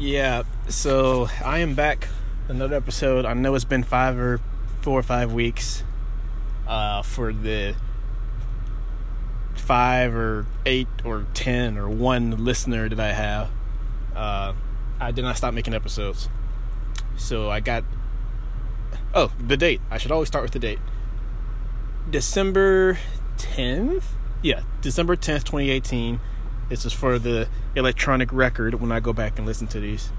Yeah, so I am back, another episode. I know it's been 4 or 5 weeks for the 5 or 8 or 10 or 1 listener that I have. I did not stop making episodes. So I got... Oh, the date. I should always start with the date. December 10th? Yeah, December 10th, 2018. This is for the electronic record when I go back and listen to these.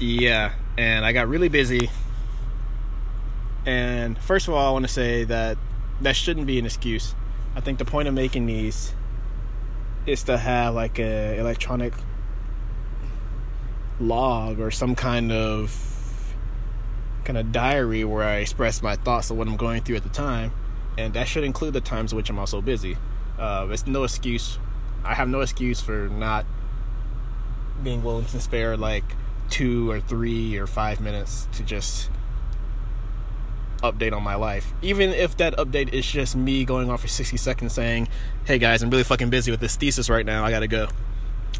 Yeah, and I got really busy. And first of all, I want to say that that shouldn't be an excuse. I think the point of making these is to have like a electronic log or some kind of diary where I express my thoughts of what I'm going through at the time, and that should include the times in which I'm also busy. It's no excuse. I have no excuse for not being willing to spare like 2 or 3 or 5 minutes to just update on my life, even if that update is just me going on for 60 seconds saying, hey guys, I'm really fucking busy with this thesis right now, I gotta go.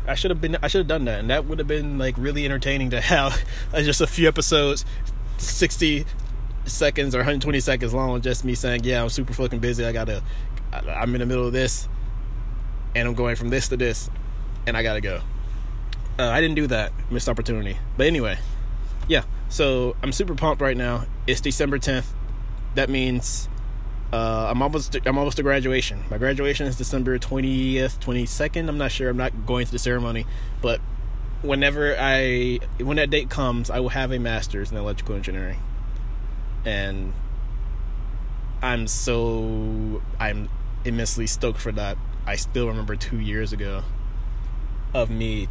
I should have done that, and that would have been like really entertaining to have just a few episodes 60 seconds or 120 seconds long, just me saying, yeah, I'm super fucking busy, I'm in the middle of this and I'm going from this to this and I gotta go. I didn't do that. Missed opportunity. But anyway, yeah, so I'm super pumped right now. It's December 10th. That means I'm almost to graduation. My graduation is December 20th, 22nd. I'm not sure. I'm not going to the ceremony, but when that date comes, I will have a master's in electrical engineering. And I'm immensely stoked for that. I still remember 2 years ago of me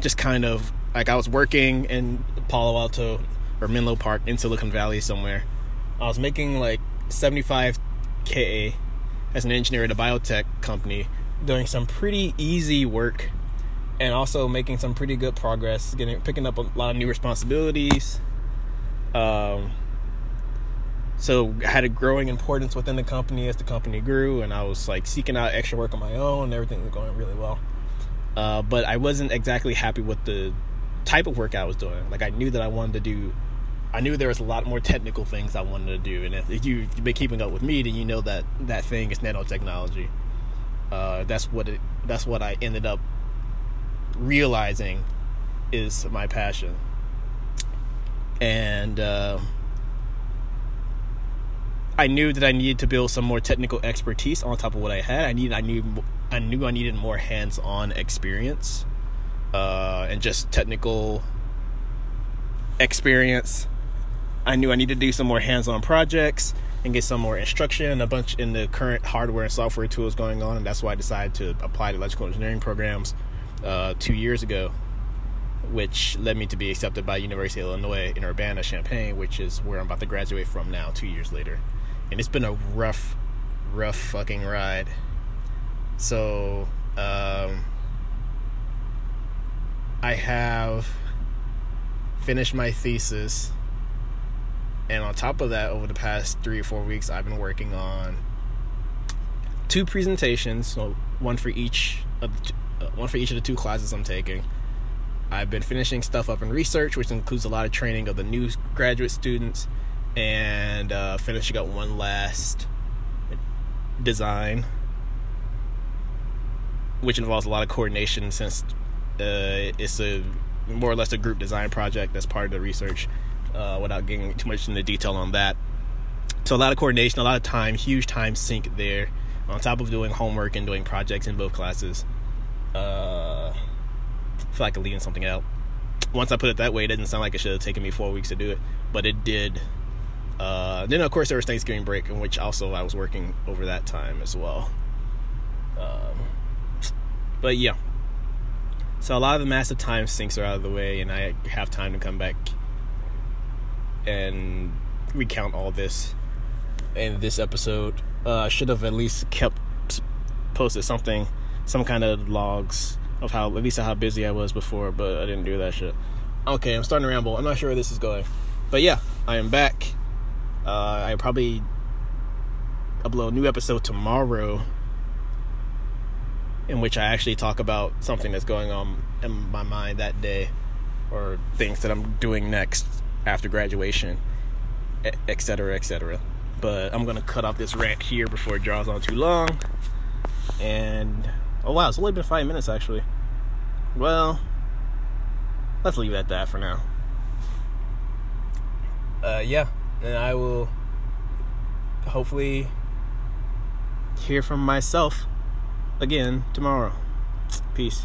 just kind of like, I was working in Palo Alto or Menlo Park in Silicon Valley somewhere. I was making like $75,000 as an engineer at a biotech company, doing some pretty easy work and also making some pretty good progress, picking up a lot of new responsibilities. So I had a growing importance within the company as the company grew, and I was like seeking out extra work on my own, and everything was going really well. But I wasn't exactly happy with the type of work I was doing. Like, I knew that I knew there was a lot more technical things I wanted to do, and if you've been keeping up with me, then you know that that thing is nanotechnology. That's what I ended up realizing is my passion. And I knew that I needed to build some more technical expertise on top of what I had. I knew I needed more hands-on experience and just technical experience. I knew I needed to do some more hands-on projects and get some more instruction, a bunch in the current hardware and software tools going on, and that's why I decided to apply to electrical engineering programs 2 years ago, which led me to be accepted by University of Illinois in Urbana-Champaign, which is where I'm about to graduate from now 2 years later. And it's been a rough fucking ride. So I have finished my thesis, and on top of that, over the past 3 or 4 weeks, I've been working on 2 presentations, so one for each of the 2 classes I'm taking. I've been finishing stuff up in research, which includes a lot of training of the new graduate students, and finishing up one last design, which involves a lot of coordination since it's a more or less a group design project that's part of the research, without getting too much into detail on that. So a lot of coordination, a lot of time, huge time sink there, on top of doing homework and doing projects in both classes. I feel like I'm leaving something out. Once I put it that way, it doesn't sound like it should have taken me 4 weeks to do it, but it did. Then, of course, there was Thanksgiving break, in which also I was working over that time as well. But yeah, so a lot of the massive time sinks are out of the way, and I have time to come back and recount all this in this episode. I should have at least posted something, some kind of logs of how busy I was before, but I didn't do that shit. Okay, I'm starting to ramble. I'm not sure where this is going, but yeah, I am back. I probably upload a new episode tomorrow. in which I actually talk about something that's going on in my mind that day, or things that I'm doing next after graduation, et cetera, et cetera. But I'm going to cut off this rant here before it draws on too long. And, oh wow, it's only been 5 minutes actually. Well, let's leave it at that for now. Yeah, and I will hopefully hear from myself again tomorrow. Peace.